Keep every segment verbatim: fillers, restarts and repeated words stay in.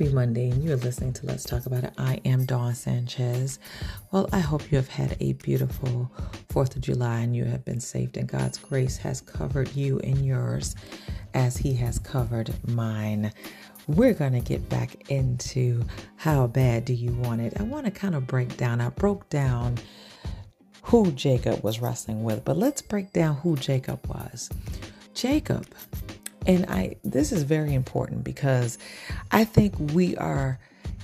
Happy Monday, and you are listening to Let's Talk About It. I am Dawn Sanchez. Well, I hope you have had a beautiful fourth of July and you have been saved, and God's grace has covered you and yours as He has covered mine. We're going to get back into how bad do you want it. I want to kind of break down. I broke down who Jacob was wrestling with, but let's break down who Jacob was. Jacob. And I, this is very important because I think we are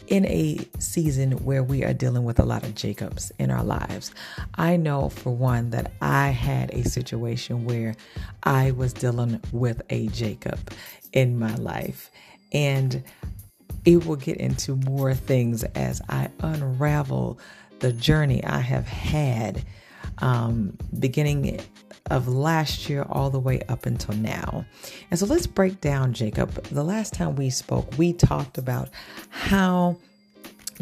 in a season where we are dealing with a lot of Jacobs in our lives. I know for one that I had a situation where I was dealing with a Jacob in my life, and it will get into more things as I unravel the journey I have had um, beginning of last year all the way up until now. And so let's break down Jacob. The last time we spoke, we talked about how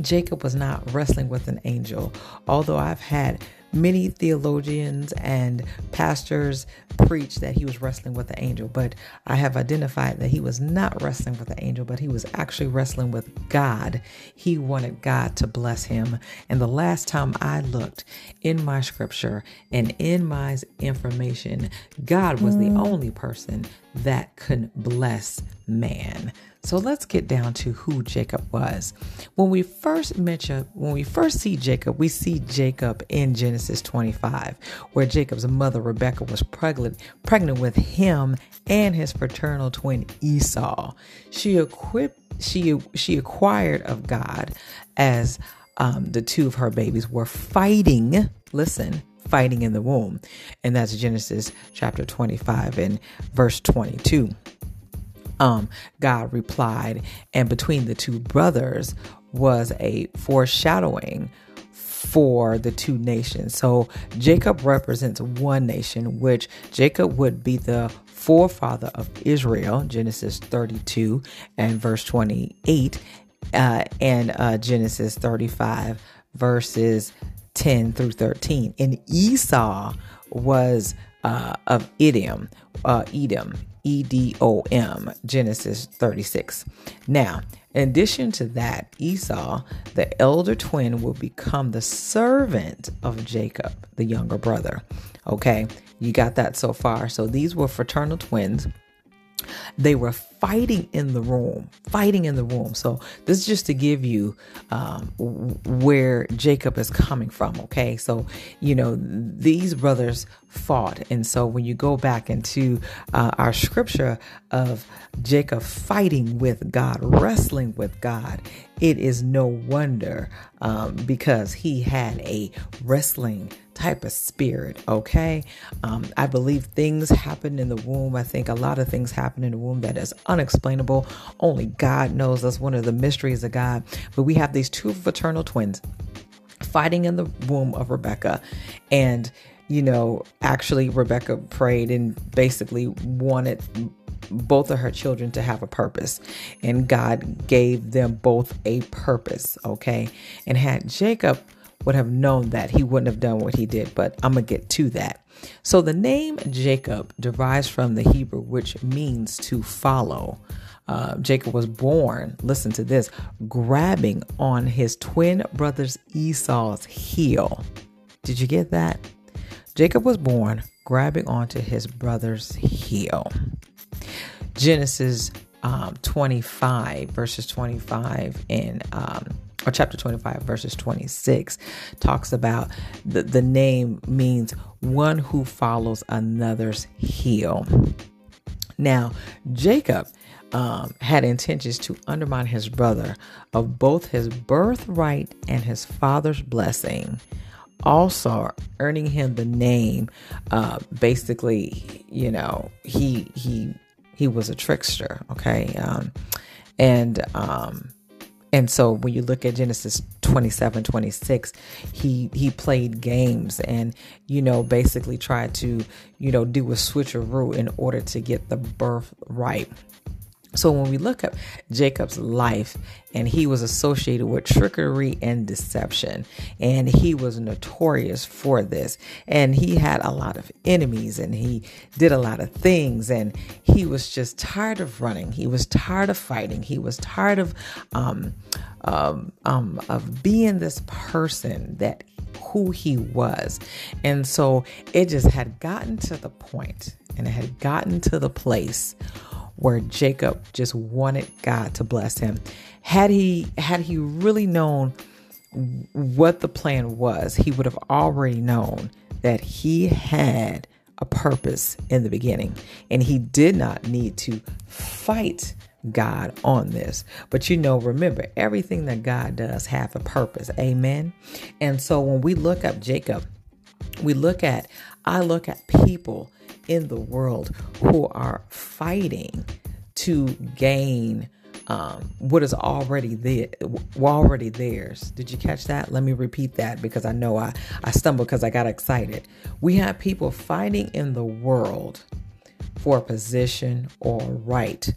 Jacob was not wrestling with an angel. Although I've had many theologians and pastors preach that he was wrestling with an angel, but I have identified that he was not wrestling with an angel, but he was actually wrestling with God. He wanted God to bless him. And the last time I looked in my scripture and in my information, God was the only person that could bless man. So let's get down to who Jacob was. When we first mention, when we first see Jacob, we see Jacob in Genesis twenty-five, where Jacob's mother Rebekah was pregnant, pregnant with him and his fraternal twin Esau. She equipped, she she acquired of God as um, the two of her babies were fighting. Listen. Fighting in the womb. And that's Genesis chapter twenty-five and verse twenty-two. Um, God replied, and between the two brothers was a foreshadowing for the two nations. So Jacob represents one nation, which Jacob would be the forefather of Israel, Genesis thirty-two and verse twenty-eight, uh, and uh, Genesis thirty-five verses ten through thirteen. And Esau was uh, of Edom, uh, Edom, E D O M, Genesis thirty-six. Now, in addition to that, Esau, the elder twin, will become the servant of Jacob, the younger brother. Okay, you got that so far. So these were fraternal twins. They were fighting in the room, fighting in the room. So this is just to give you um, where Jacob is coming from. Okay, so, you know, these brothers fought. And so when you go back into uh, our scripture of Jacob fighting with God, wrestling with God, it is no wonder um, because he had a wrestling type of spirit. Okay. Um, I believe things happen in the womb. I think a lot of things happen in the womb that is unexplainable. Only God knows. That's one of the mysteries of God. But we have these two fraternal twins fighting in the womb of Rebekah. And, you know, actually Rebekah prayed and basically wanted both of her children to have a purpose, and God gave them both a purpose. Okay. And had Jacob would have known that, he wouldn't have done what he did, but I'm going to get to that. So the name Jacob derives from the Hebrew, which means to follow. Uh, Jacob was born, listen to this, grabbing on his twin brother's Esau's heel. Did you get that? Jacob was born grabbing onto his brother's heel. Genesis um, twenty-five, verses twenty-five and um, or chapter twenty-five, verses twenty-six talks about the, the name means one who follows another's heel. Now, Jacob um, had intentions to undermine his brother of both his birthright and his father's blessing, also earning him the name. Uh, basically, you know, he, he, he was a trickster. Okay. Um, and, um, And so when you look at Genesis twenty-seven, twenty-six, he, he played games and, you know, basically tried to, you know, do a switcheroo in order to get the birthright. So when we look at Jacob's life, and he was associated with trickery and deception, and he was notorious for this, and he had a lot of enemies, and he did a lot of things, and he was just tired of running. He was tired of fighting. He was tired of um, um, um, of being this person that who he was. And so it just had gotten to the point, and it had gotten to the place where Jacob just wanted God to bless him. Had he had he really known what the plan was, he would have already known that he had a purpose in the beginning, and he did not need to fight God on this. But you know, remember, everything that God does have a purpose. Amen. And so when we look up Jacob, we look at, I look at people in the world who are fighting to gain um, what is already there, already theirs. Did you catch that? Let me repeat that, because I know I, I stumbled because I got excited. We have people fighting in the world for a position or a right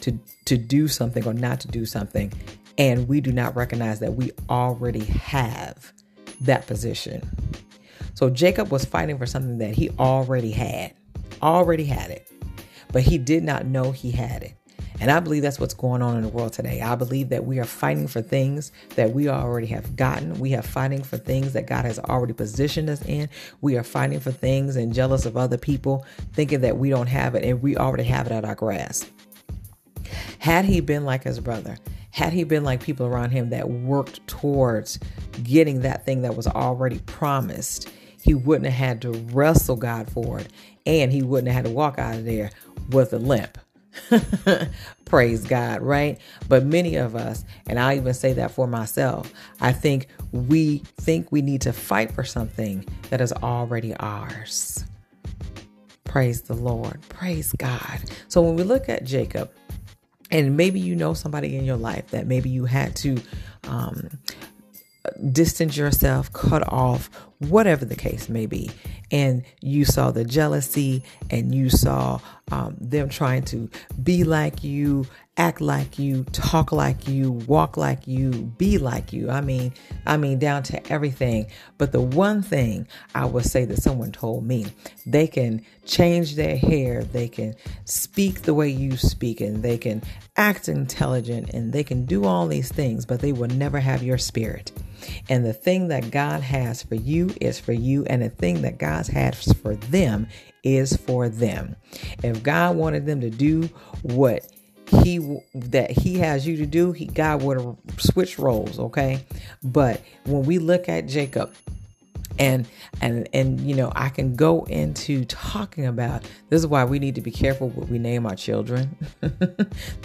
to, to do something or not to do something. And we do not recognize that we already have that position. So Jacob was fighting for something that he already had, already had it, but he did not know he had it. And I believe that's what's going on in the world today. I believe that we are fighting for things that we already have gotten. We are fighting for things that God has already positioned us in. We are fighting for things and jealous of other people, thinking that we don't have it, and we already have it at our grasp. Had he been like his brother, had he been like people around him that worked towards getting that thing that was already promised, he wouldn't have had to wrestle God for it, and he wouldn't have had to walk out of there with a limp. Praise God, right? But many of us, and I even say that for myself, I think we think we need to fight for something that is already ours. Praise the Lord. Praise God. So when we look at Jacob, and maybe you know somebody in your life that maybe you had to um, distance yourself, cut off, whatever the case may be. And you saw the jealousy, and you saw um, them trying to be like you, act like you, talk like you, walk like you, be like you. I mean, I mean, down to everything. But the one thing I would say that someone told me, they can change their hair, they can speak the way you speak, and they can act intelligent, and they can do all these things, but they will never have your spirit. And the thing that God has for you is for you. And the thing that God has for them is for them. If God wanted them to do what he that he has you to do, he, God would have switched roles. Okay. But when we look at Jacob, and, and, and, you know, I can go into talking about, this is why we need to be careful what we name our children. This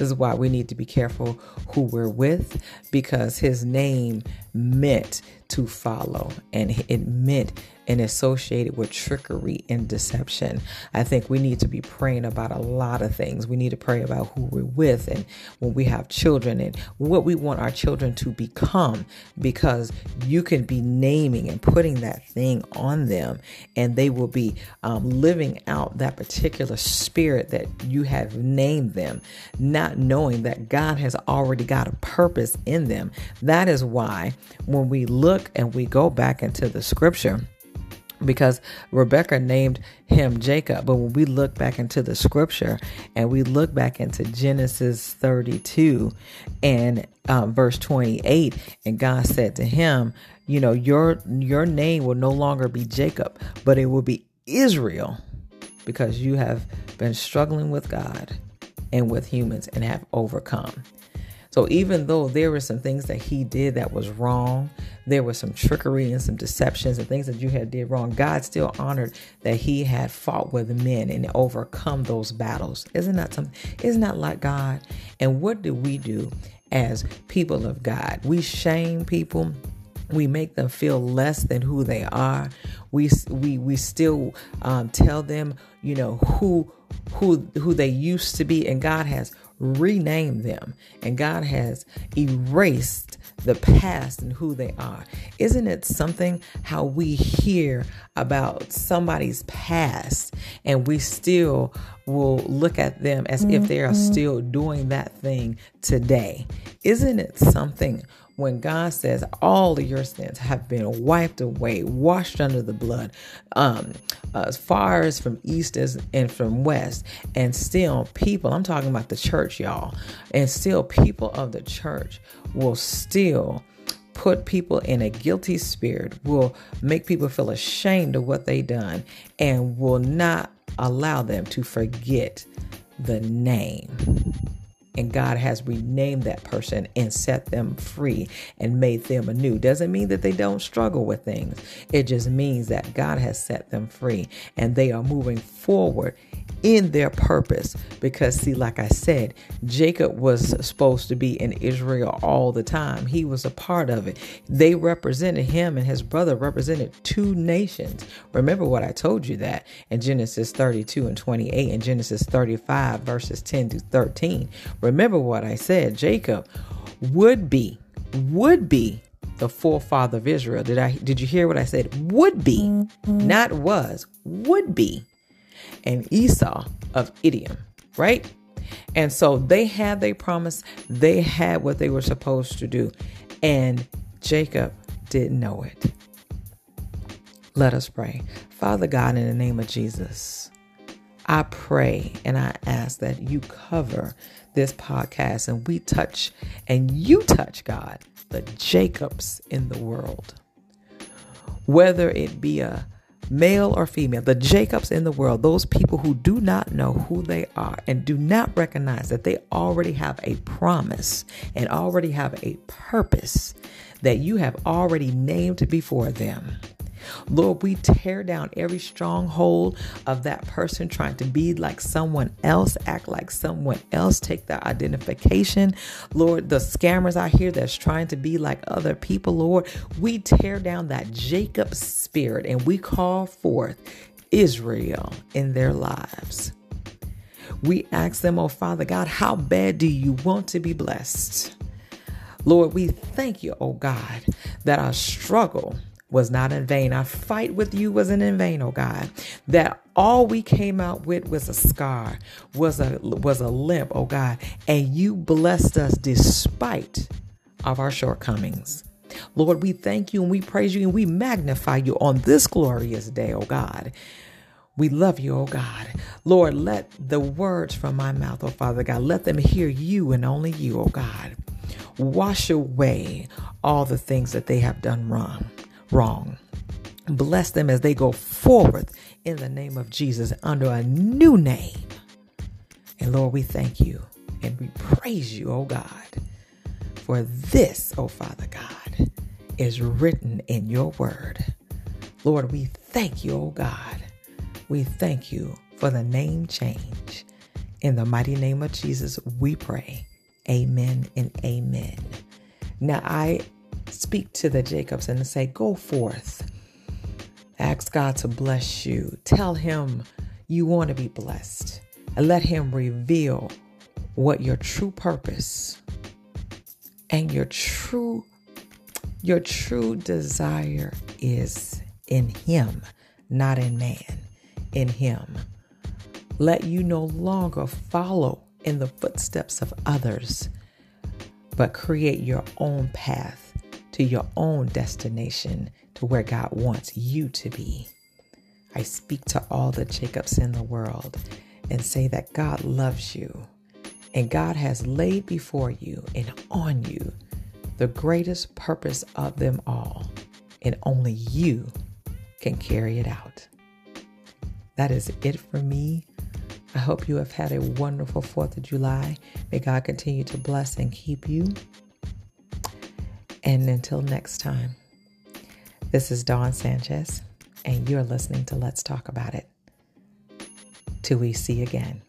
is why we need to be careful who we're with, because his name meant to follow, and it meant and associated with trickery and deception. I think we need to be praying about a lot of things. We need to pray about who we're with, and when we have children, and what we want our children to become, because you can be naming and putting that thing on them, and they will be um, living out that particular spirit that you have named them, not knowing that God has already got a purpose in them. That is why when we look and we go back into the scripture, because Rebecca named him Jacob. But when we look back into the scripture, and we look back into Genesis thirty-two and um, verse twenty-eight, and God said to him, you know, your, your name will no longer be Jacob, but it will be Israel, because you have been struggling with God and with humans and have overcome. So even though there were some things that he did that was wrong, there was some trickery and some deceptions and things that you had did wrong, God still honored that he had fought with men and overcome those battles. Isn't that something? Isn't that like God? And what do we do as people of God? We shame people. We make them feel less than who they are. We we we still um, tell them, you know, who who who they used to be, and God has renamed them, and God has erased the past and who they are. Isn't it something how we hear about somebody's past and we still will look at them as mm-hmm. if they are still doing that thing today? Isn't it something when God says all of your sins have been wiped away, washed under the blood, um, as far as from east as, and from west, and still people, I'm talking about the church, y'all, and still people of the church will still put people in a guilty spirit, will make people feel ashamed of what they done, and will not allow them to forget the name. And God has renamed that person and set them free and made them anew. Doesn't mean that they don't struggle with things. It just means that God has set them free and they are moving forward in their purpose. Because see, like I said, Jacob was supposed to be in Israel all the time. He was a part of it. They represented him, and his brother represented two nations. Remember what I told you that in Genesis thirty-two and twenty-eight and Genesis thirty-five verses ten through thirteen. Remember what I said, Jacob would be, would be the forefather of Israel. Did I, did you hear what I said? Would be, mm-hmm. not was, would be. And Esau of Edom, right? And so they had their promise. They had what they were supposed to do. And Jacob didn't know it. Let us pray. Father God, in the name of Jesus, I pray and I ask that you cover this podcast and we touch and you touch, God, the Jacobs in the world. Whether it be a male or female, the Jacobs in the world, those people who do not know who they are and do not recognize that they already have a promise and already have a purpose that you have already named before them. Lord, we tear down every stronghold of that person trying to be like someone else, act like someone else, take their identification. Lord, the scammers out here that's trying to be like other people, Lord, we tear down that Jacob spirit and we call forth Israel in their lives. We ask them, oh Father God, how bad do you want to be blessed? Lord, we thank you, oh God, that our struggle was not in vain. Our fight with you wasn't in vain, oh God. That all we came out with was a scar, was a was a limp, oh God. And you blessed us despite of our shortcomings. Lord, we thank you and we praise you and we magnify you on this glorious day, oh God. We love you, oh God. Lord, let the words from my mouth, oh Father God, let them hear you and only you, oh God. Wash away all the things that they have done wrong. Wrong. Bless them as they go forward in the name of Jesus under a new name. And Lord, we thank you and we praise you, oh God, for this, oh Father God, is written in your word. Lord, we thank you, oh God. We thank you for the name change. In the mighty name of Jesus, we pray. Amen and amen. Now I speak to the Jacobs and say, go forth. Ask God to bless you. Tell him you want to be blessed. And let him reveal what your true purpose and your true, your true desire is in him, not in man, in him. Let you no longer follow in the footsteps of others, but create your own path to your own destination, to where God wants you to be. I speak to all the Jacobs in the world and say that God loves you and God has laid before you and on you the greatest purpose of them all, and only you can carry it out. That is it for me. I hope you have had a wonderful fourth of July. May God continue to bless and keep you. And until next time, this is Dawn Sanchez, and you're listening to Let's Talk About It. Till we see again.